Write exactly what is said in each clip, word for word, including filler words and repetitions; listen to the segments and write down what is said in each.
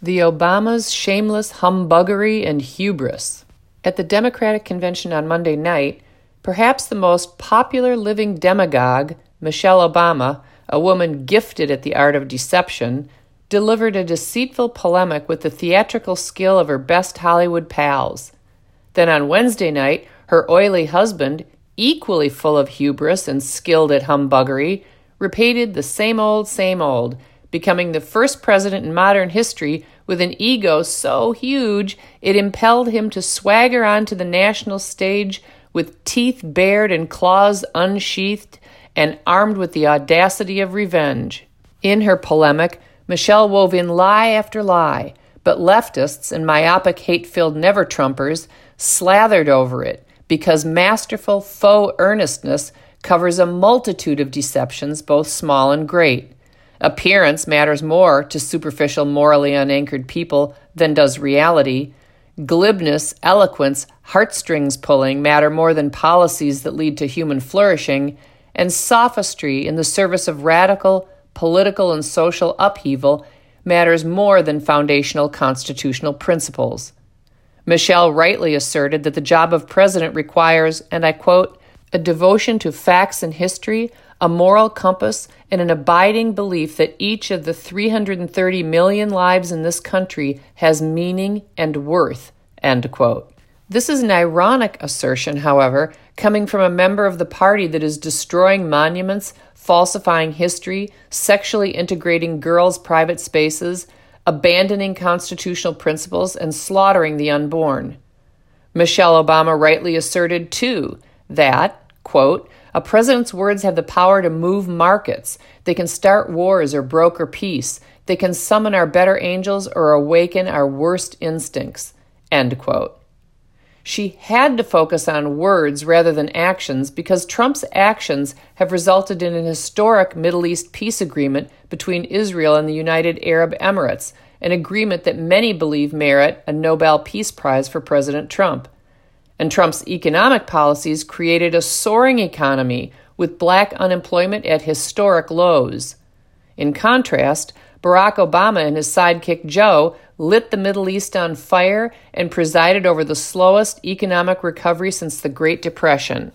The Obamas' shameless humbuggery and hubris. At the Democratic convention on Monday night, perhaps the most popular living demagogue, Michelle Obama, a woman gifted at the art of deception, delivered a deceitful polemic with the theatrical skill of her best Hollywood pals. Then on Wednesday night, her oily husband, equally full of hubris and skilled at humbuggery, repeated the same old, same old, becoming the first president in modern history with an ego so huge it impelled him to swagger onto the national stage with teeth bared and claws unsheathed and armed with the audacity of revenge. In her polemic, Michelle wove in lie after lie, but leftists and myopic hate-filled never-Trumpers slathered over it because masterful faux earnestness covers a multitude of deceptions, both small and great. Appearance matters more to superficial, morally unanchored people than does reality. Glibness, eloquence, heartstrings pulling matter more than policies that lead to human flourishing, and sophistry in the service of radical, political, and social upheaval matters more than foundational constitutional principles. Michelle rightly asserted that the job of president requires, and I quote, a devotion to facts and history, a moral compass, and an abiding belief that each of the three hundred thirty million lives in this country has meaning and worth, end quote. This is an ironic assertion, however, coming from a member of the party that is destroying monuments, falsifying history, sexually integrating girls' private spaces, abandoning constitutional principles, and slaughtering the unborn. Michelle Obama rightly asserted, too, that, quote, a president's words have the power to move markets. They can start wars or broker peace. They can summon our better angels or awaken our worst instincts, end quote. She had to focus on words rather than actions because Trump's actions have resulted in an historic Middle East peace agreement between Israel and the United Arab Emirates, an agreement that many believe merit a Nobel Peace Prize for President Trump. And Trump's economic policies created a soaring economy with black unemployment at historic lows. In contrast, Barack Obama and his sidekick Joe lit the Middle East on fire and presided over the slowest economic recovery since the Great Depression.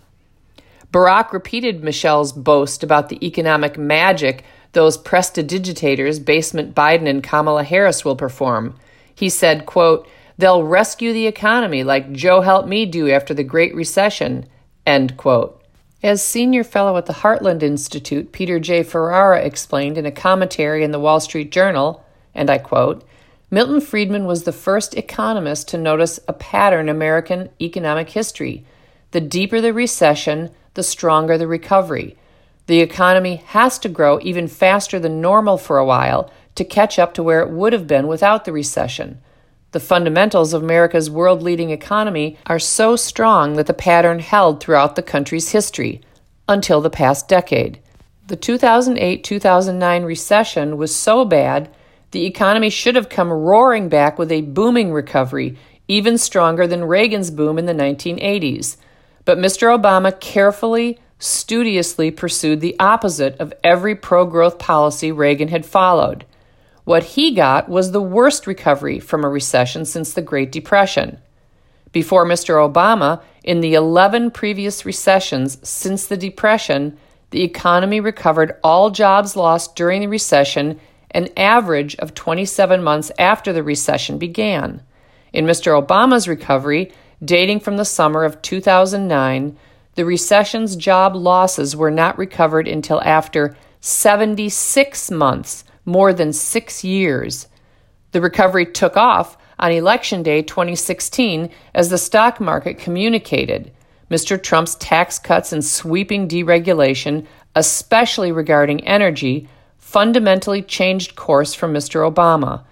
Barack repeated Michelle's boast about the economic magic those prestidigitators, basement Biden and Kamala Harris, will perform. He said, quote, they'll rescue the economy like Joe helped me do after the Great Recession, end quote. As senior fellow at the Heartland Institute, Peter J. Ferrara explained in a commentary in the Wall Street Journal, and I quote, Milton Friedman was the first economist to notice a pattern in American economic history. The deeper the recession, the stronger the recovery. The economy has to grow even faster than normal for a while to catch up to where it would have been without the recession. The fundamentals of America's world-leading economy are so strong that the pattern held throughout the country's history, until the past decade. The two thousand eight two thousand nine recession was so bad, the economy should have come roaring back with a booming recovery, even stronger than Reagan's boom in the nineteen eighties. But Mister Obama carefully, studiously pursued the opposite of every pro-growth policy Reagan had followed. What he got was the worst recovery from a recession since the Great Depression. Before Mister Obama, in the eleven previous recessions since the Depression, the economy recovered all jobs lost during the recession, an average of twenty-seven months after the recession began. In Mister Obama's recovery, dating from the summer of two thousand nine, the recession's job losses were not recovered until after seventy-six months, more than six years. The recovery took off on Election Day twenty sixteen as the stock market communicated. Mister Trump's tax cuts and sweeping deregulation, especially regarding energy, fundamentally changed course from Mister Obama.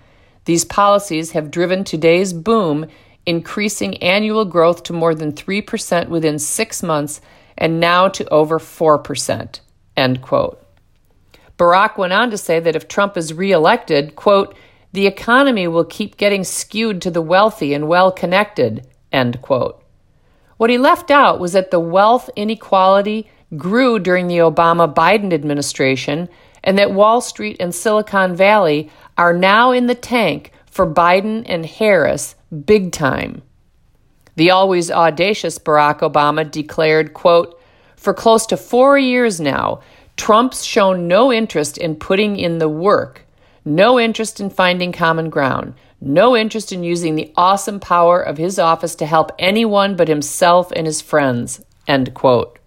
These policies have driven today's boom, increasing annual growth to more than three percent within six months and now to over four percent, end quote. Barack went on to say that if Trump is reelected, quote, the economy will keep getting skewed to the wealthy and well-connected, end quote. What he left out was that the wealth inequality grew during the Obama-Biden administration and that Wall Street and Silicon Valley are now in the tank for Biden and Harris big time. The always audacious Barack Obama declared, quote, "For close to four years now, Trump's shown no interest in putting in the work, no interest in finding common ground, no interest in using the awesome power of his office to help anyone but himself and his friends," end quote.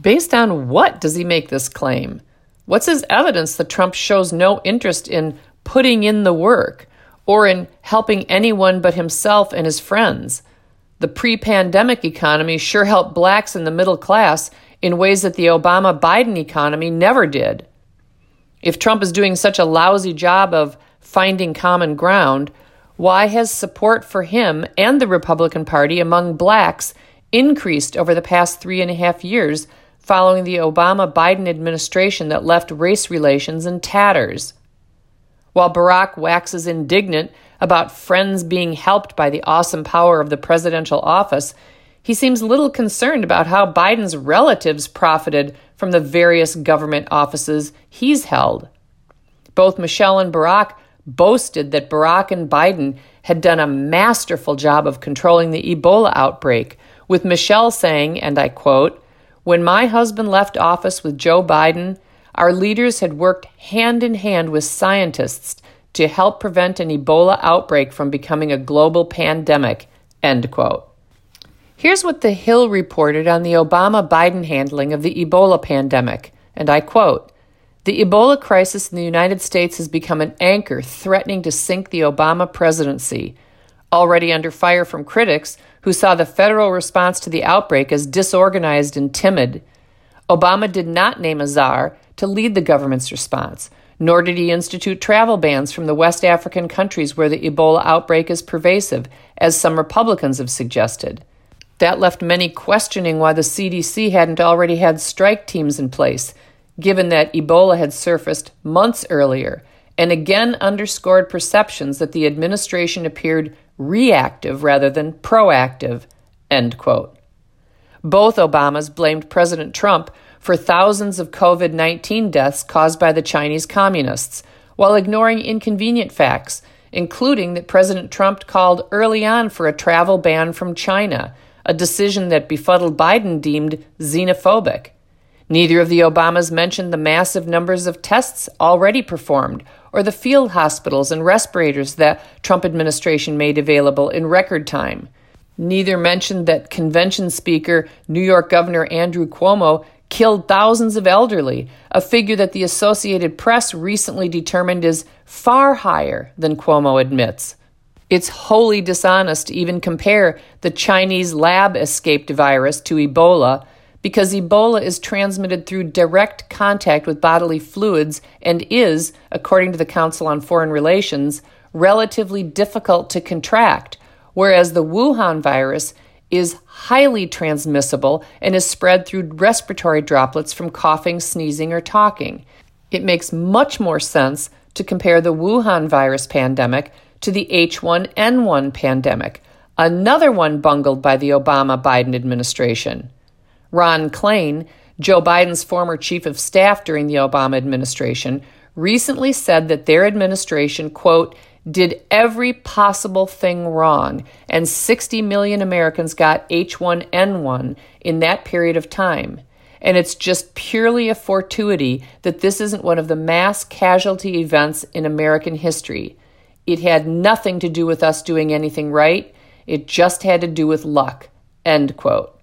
Based on what does he make this claim? What's his evidence that Trump shows no interest in putting in the work or in helping anyone but himself and his friends? The pre-pandemic economy sure helped blacks in the middle class in ways that the Obama-Biden economy never did. If Trump is doing such a lousy job of finding common ground, why has support for him and the Republican Party among blacks increased over the past three and a half years following the Obama-Biden administration that left race relations in tatters? While Barack waxes indignant about friends being helped by the awesome power of the presidential office, he seems little concerned about how Biden's relatives profited from the various government offices he's held. Both Michelle and Barack boasted that Barack and Biden had done a masterful job of controlling the Ebola outbreak, with Michelle saying, and I quote, "When my husband left office with Joe Biden, our leaders had worked hand in hand with scientists to help prevent an Ebola outbreak from becoming a global pandemic," end quote. Here's what The Hill reported on the Obama-Biden handling of the Ebola pandemic, and I quote, "The Ebola crisis in the United States has become an anchor threatening to sink the Obama presidency. Already under fire from critics who saw the federal response to the outbreak as disorganized and timid, Obama did not name a czar to lead the government's response, nor did he institute travel bans from the West African countries where the Ebola outbreak is pervasive, as some Republicans have suggested. That left many questioning why the C D C hadn't already had strike teams in place, given that Ebola had surfaced months earlier, and again underscored perceptions that the administration appeared reactive rather than proactive," end quote. Both Obamas blamed President Trump for thousands of covid nineteen deaths caused by the Chinese communists, while ignoring inconvenient facts, including that President Trump called early on for a travel ban from China, a decision that befuddled Biden deemed xenophobic. Neither of the Obamas mentioned the massive numbers of tests already performed or the field hospitals and respirators that Trump administration made available in record time. Neither mentioned that convention speaker, New York Governor Andrew Cuomo, killed thousands of elderly, a figure that the Associated Press recently determined is far higher than Cuomo admits. It's wholly dishonest to even compare the Chinese lab-escaped virus to Ebola, because Ebola is transmitted through direct contact with bodily fluids and is, according to the Council on Foreign Relations, relatively difficult to contract, whereas the Wuhan virus is highly transmissible and is spread through respiratory droplets from coughing, sneezing, or talking. It makes much more sense to compare the Wuhan virus pandemic to the H one N one pandemic, another one bungled by the Obama-Biden administration. Ron Klain, Joe Biden's former chief of staff during the Obama administration, recently said that their administration, quote, "did every possible thing wrong, and sixty million Americans got H one N one in that period of time. And it's just purely a fortuity that this isn't one of the mass casualty events in American history. It had nothing to do with us doing anything right. It just had to do with luck," end quote.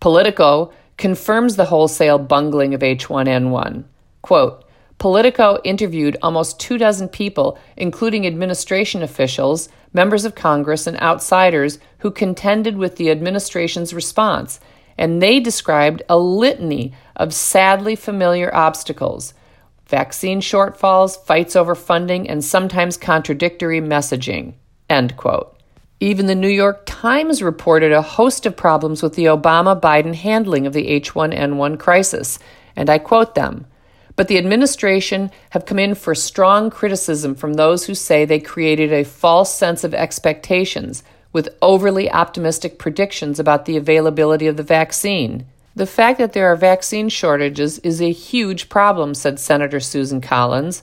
Politico confirms the wholesale bungling of H one N one. Quote, "Politico interviewed almost two dozen people, including administration officials, members of Congress, and outsiders who contended with the administration's response, and they described a litany of sadly familiar obstacles, vaccine shortfalls, fights over funding, and sometimes contradictory messaging," end quote. Even the New York Times reported a host of problems with the Obama-Biden handling of the H one N one crisis, and I quote them, "But the administration have come in for strong criticism from those who say they created a false sense of expectations with overly optimistic predictions about the availability of the vaccine. The fact that there are vaccine shortages is a huge problem," said Senator Susan Collins.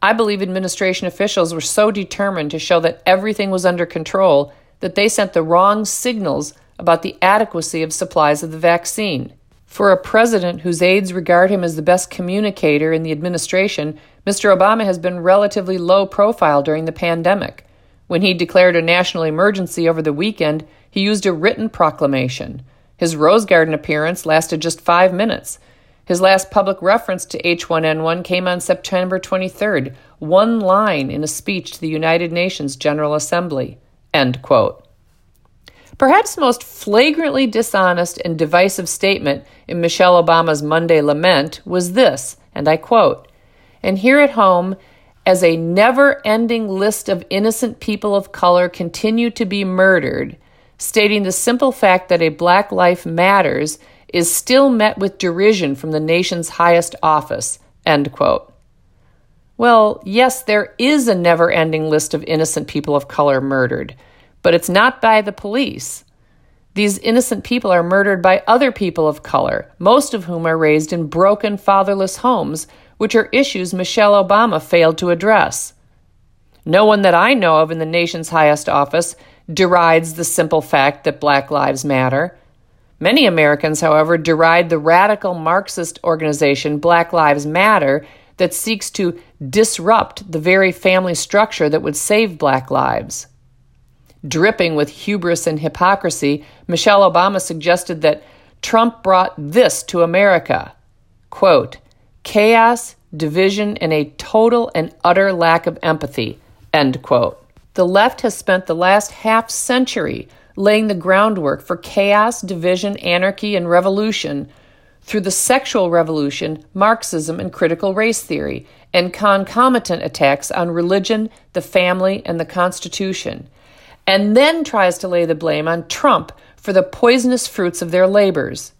I believe administration officials were so determined to show that everything was under control that they sent the wrong signals about the adequacy of supplies of the vaccine. For a president whose aides regard him as the best communicator in the administration, Mister Obama has been relatively low profile during the pandemic. When he declared a national emergency over the weekend, he used a written proclamation. His Rose Garden appearance lasted just five minutes. His last public reference to H one N one came on September twenty-third, one line in a speech to the United Nations General Assembly. End quote. Perhaps the most flagrantly dishonest and divisive statement in Michelle Obama's Monday lament was this, and I quote, "And here at home, as a never-ending list of innocent people of color continue to be murdered, stating the simple fact that a black life matters is still met with derision from the nation's highest office," end quote. Well, yes, there is a never-ending list of innocent people of color murdered, but it's not by the police. These innocent people are murdered by other people of color, most of whom are raised in broken, fatherless homes, which are issues Michelle Obama failed to address. No one that I know of in the nation's highest office derides the simple fact that Black Lives Matter. Many Americans, however, deride the radical Marxist organization Black Lives Matter that seeks to disrupt the very family structure that would save black lives. Dripping with hubris and hypocrisy, Michelle Obama suggested that Trump brought this to America, quote, "chaos, division, and a total and utter lack of empathy," end quote. The left has spent the last half century laying the groundwork for chaos, division, anarchy, and revolution through the sexual revolution, Marxism, and critical race theory, and concomitant attacks on religion, the family, and the Constitution, and then tries to lay the blame on Trump for the poisonous fruits of their labors.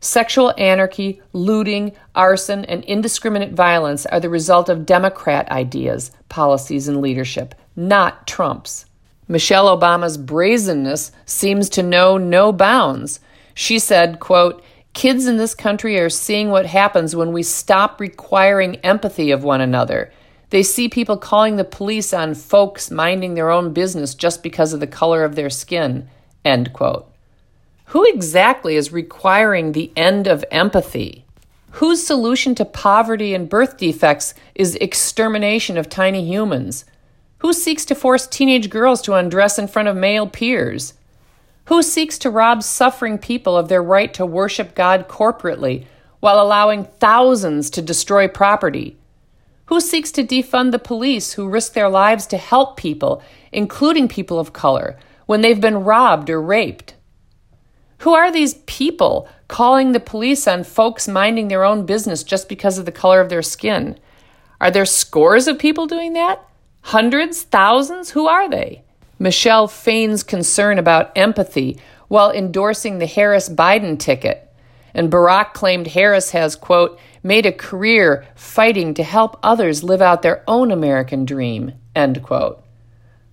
Sexual anarchy, looting, arson, and indiscriminate violence are the result of Democrat ideas, policies, and leadership, not Trump's. Michelle Obama's brazenness seems to know no bounds. She said, quote, "Kids in this country are seeing what happens when we stop requiring empathy of one another. They see people calling the police on folks minding their own business just because of the color of their skin," end quote. Who exactly is requiring the end of empathy? Whose solution to poverty and birth defects is extermination of tiny humans? Who seeks to force teenage girls to undress in front of male peers? Who seeks to rob suffering people of their right to worship God corporately while allowing thousands to destroy property? Who seeks to defund the police who risk their lives to help people, including people of color, when they've been robbed or raped? Who are these people calling the police on folks minding their own business just because of the color of their skin? Are there scores of people doing that? Hundreds? Thousands? Who are they? Michelle feigns concern about empathy while endorsing the Harris-Biden ticket. And Barack claimed Harris has, quote, "made a career fighting to help others live out their own American dream," end quote.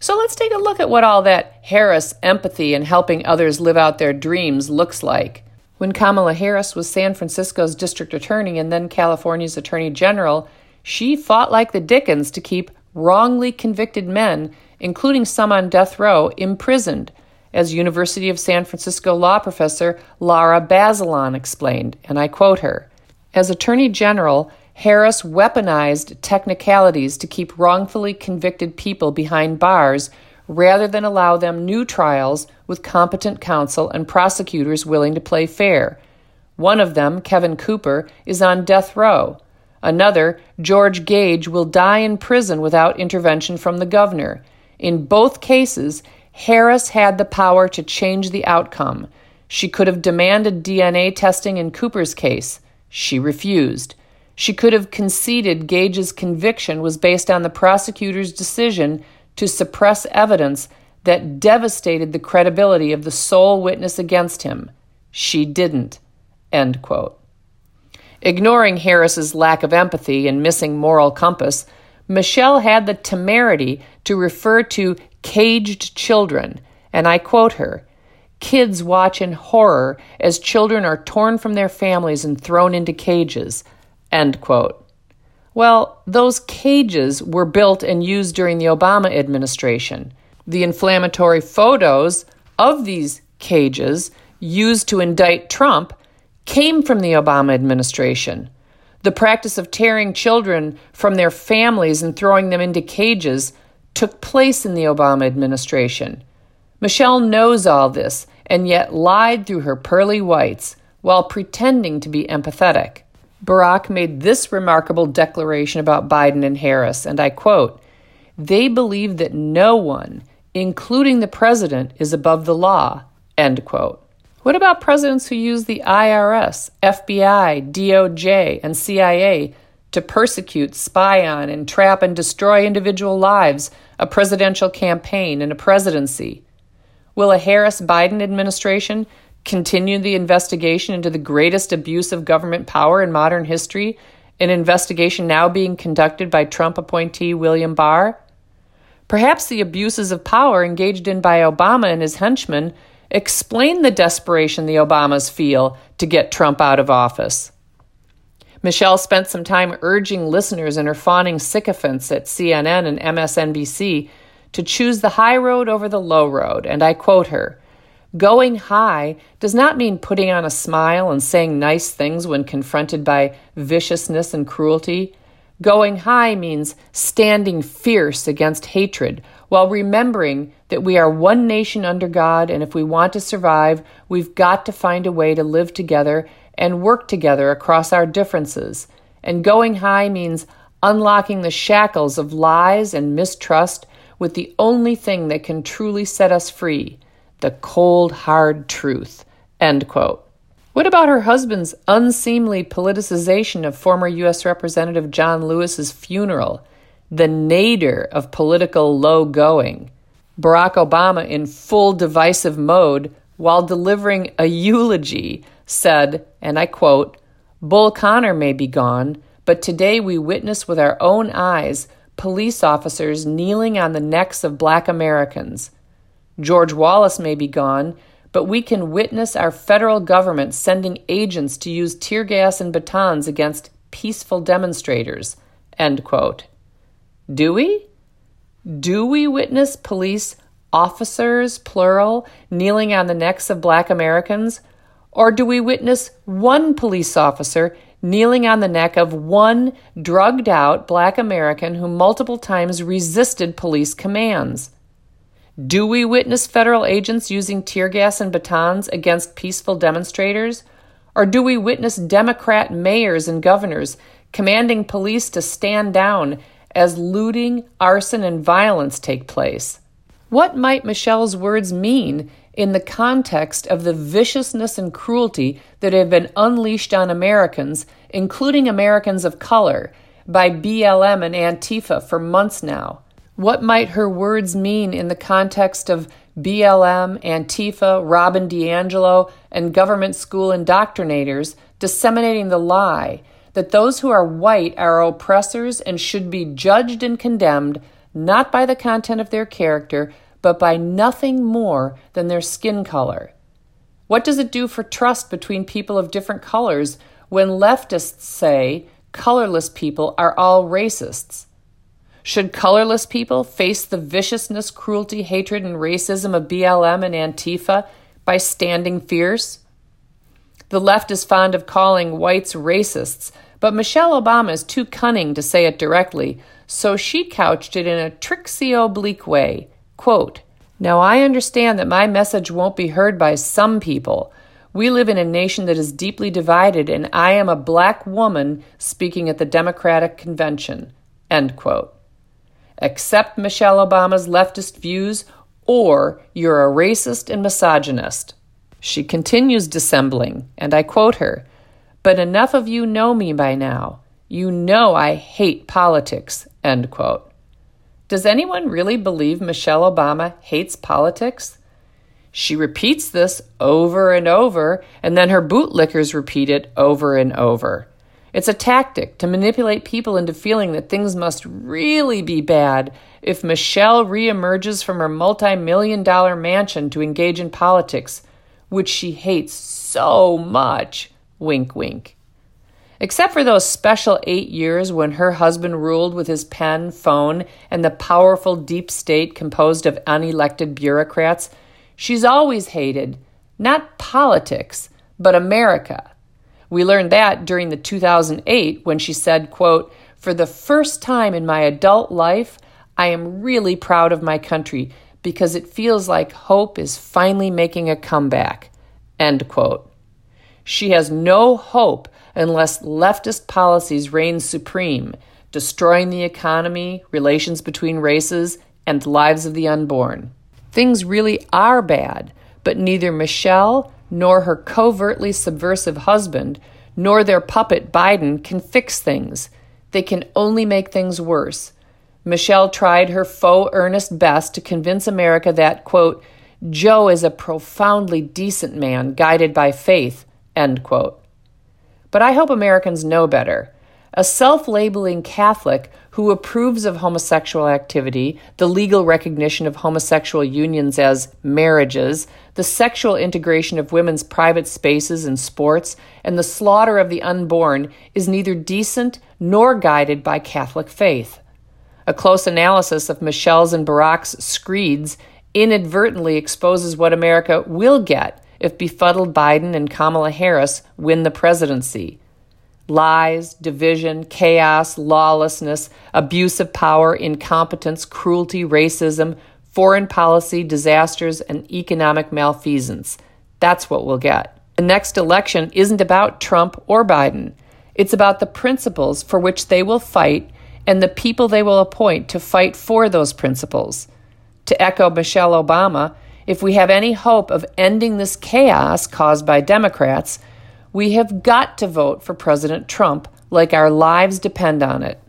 So let's take a look at what all that Harris empathy and helping others live out their dreams looks like. When Kamala Harris was San Francisco's district attorney and then California's attorney general, she fought like the dickens to keep wrongly convicted men, including some on death row, imprisoned, as University of San Francisco law professor Lara Bazelon explained, and I quote her, "As Attorney General, Harris weaponized technicalities to keep wrongfully convicted people behind bars rather than allow them new trials with competent counsel and prosecutors willing to play fair. One of them, Kevin Cooper, is on death row. Another, George Gage, will die in prison without intervention from the governor. In both cases, Harris had the power to change the outcome. She could have demanded D N A testing in Cooper's case. She refused. She could have conceded Gage's conviction was based on the prosecutor's decision to suppress evidence that devastated the credibility of the sole witness against him. She didn't." End quote. Ignoring Harris's lack of empathy and missing moral compass, Michelle had the temerity to refer to caged children, and I quote her, "Kids watch in horror as children are torn from their families and thrown into cages," end quote. Well, those cages were built and used during the Obama administration. The inflammatory photos of these cages used to indict Trump came from the Obama administration. The practice of tearing children from their families and throwing them into cages took place in the Obama administration. Michelle knows all this and yet lied through her pearly whites while pretending to be empathetic. Barack made this remarkable declaration about Biden and Harris, and I quote, "They believe that no one, including the president, is above the law," end quote. What about presidents who use the I R S, F B I, D O J, and C I A to persecute, spy on, and trap and destroy individual lives, a presidential campaign, and a presidency? Will a Harris-Biden administration continue the investigation into the greatest abuse of government power in modern history, an investigation now being conducted by Trump appointee William Barr? Perhaps the abuses of power engaged in by Obama and his henchmen explain the desperation the Obamas feel to get Trump out of office. Michelle spent some time urging listeners and her fawning sycophants at C N N and M S N B C to choose the high road over the low road, and I quote her, "Going high does not mean putting on a smile and saying nice things when confronted by viciousness and cruelty. Going high means standing fierce against hatred while remembering that we are one nation under God, and if we want to survive, we've got to find a way to live together and work together across our differences. And going high means unlocking the shackles of lies and mistrust with the only thing that can truly set us free, the cold, hard truth," end quote. What about her husband's unseemly politicization of former U S Representative John Lewis's funeral, the nadir of political low going? Barack Obama, in full divisive mode, while delivering a eulogy, said, and I quote, "Bull Connor may be gone, but today we witness with our own eyes police officers kneeling on the necks of Black Americans. George Wallace may be gone, but we can witness our federal government sending agents to use tear gas and batons against peaceful demonstrators," end quote. Do we? Do we witness police officers, plural, kneeling on the necks of Black Americans? Or do we witness one police officer kneeling on the neck of one drugged-out Black American who multiple times resisted police commands? Do we witness federal agents using tear gas and batons against peaceful demonstrators? Or do we witness Democrat mayors and governors commanding police to stand down as looting, arson, and violence take place? What might Michelle's words mean in the context of the viciousness and cruelty that have been unleashed on Americans, including Americans of color, by B L M and Antifa for months now? What might her words mean in the context of B L M, Antifa, Robin DiAngelo, and government school indoctrinators disseminating the lie that those who are white are oppressors and should be judged and condemned not by the content of their character, but by nothing more than their skin color? What does it do for trust between people of different colors when leftists say colorless people are all racists? Should colorless people face the viciousness, cruelty, hatred, and racism of B L M and Antifa by standing fierce? The left is fond of calling whites racists, but Michelle Obama is too cunning to say it directly, so she couched it in a tricksy, oblique way. Quote, "Now I understand that my message won't be heard by some people. We live in a nation that is deeply divided, and I am a Black woman speaking at the Democratic Convention," end quote. Accept Michelle Obama's leftist views, or you're a racist and misogynist. She continues dissembling, and I quote her, "But enough of you know me by now. You know I hate politics," end quote. Does anyone really believe Michelle Obama hates politics? She repeats this over and over, and then her bootlickers repeat it over and over. It's a tactic to manipulate people into feeling that things must really be bad if Michelle reemerges from her multi-million dollar mansion to engage in politics, which she hates so much, wink, wink. Except for those special eight years when her husband ruled with his pen, phone, and the powerful deep state composed of unelected bureaucrats, she's always hated, not politics, but America. We learned that during the two thousand eight when she said, quote, "For the first time in my adult life, I am really proud of my country because it feels like hope is finally making a comeback," end quote. She has no hope unless leftist policies reign supreme, destroying the economy, relations between races, and the lives of the unborn. Things really are bad, but neither Michelle nor her covertly subversive husband nor their puppet Biden can fix things. They can only make things worse. Michelle tried her faux earnest best to convince America that, quote, "Joe is a profoundly decent man guided by faith," end quote. But I hope Americans know better. A self-labeling Catholic who approves of homosexual activity, the legal recognition of homosexual unions as marriages, the sexual integration of women's private spaces and sports, and the slaughter of the unborn is neither decent nor guided by Catholic faith. A close analysis of Michelle's and Barack's screeds inadvertently exposes what America will get if befuddled Biden and Kamala Harris win the presidency. Lies, division, chaos, lawlessness, abuse of power, incompetence, cruelty, racism, foreign policy, disasters, and economic malfeasance. That's what we'll get. The next election isn't about Trump or Biden. It's about the principles for which they will fight and the people they will appoint to fight for those principles. To echo Michelle Obama, if we have any hope of ending this chaos caused by Democrats, we have got to vote for President Trump like our lives depend on it.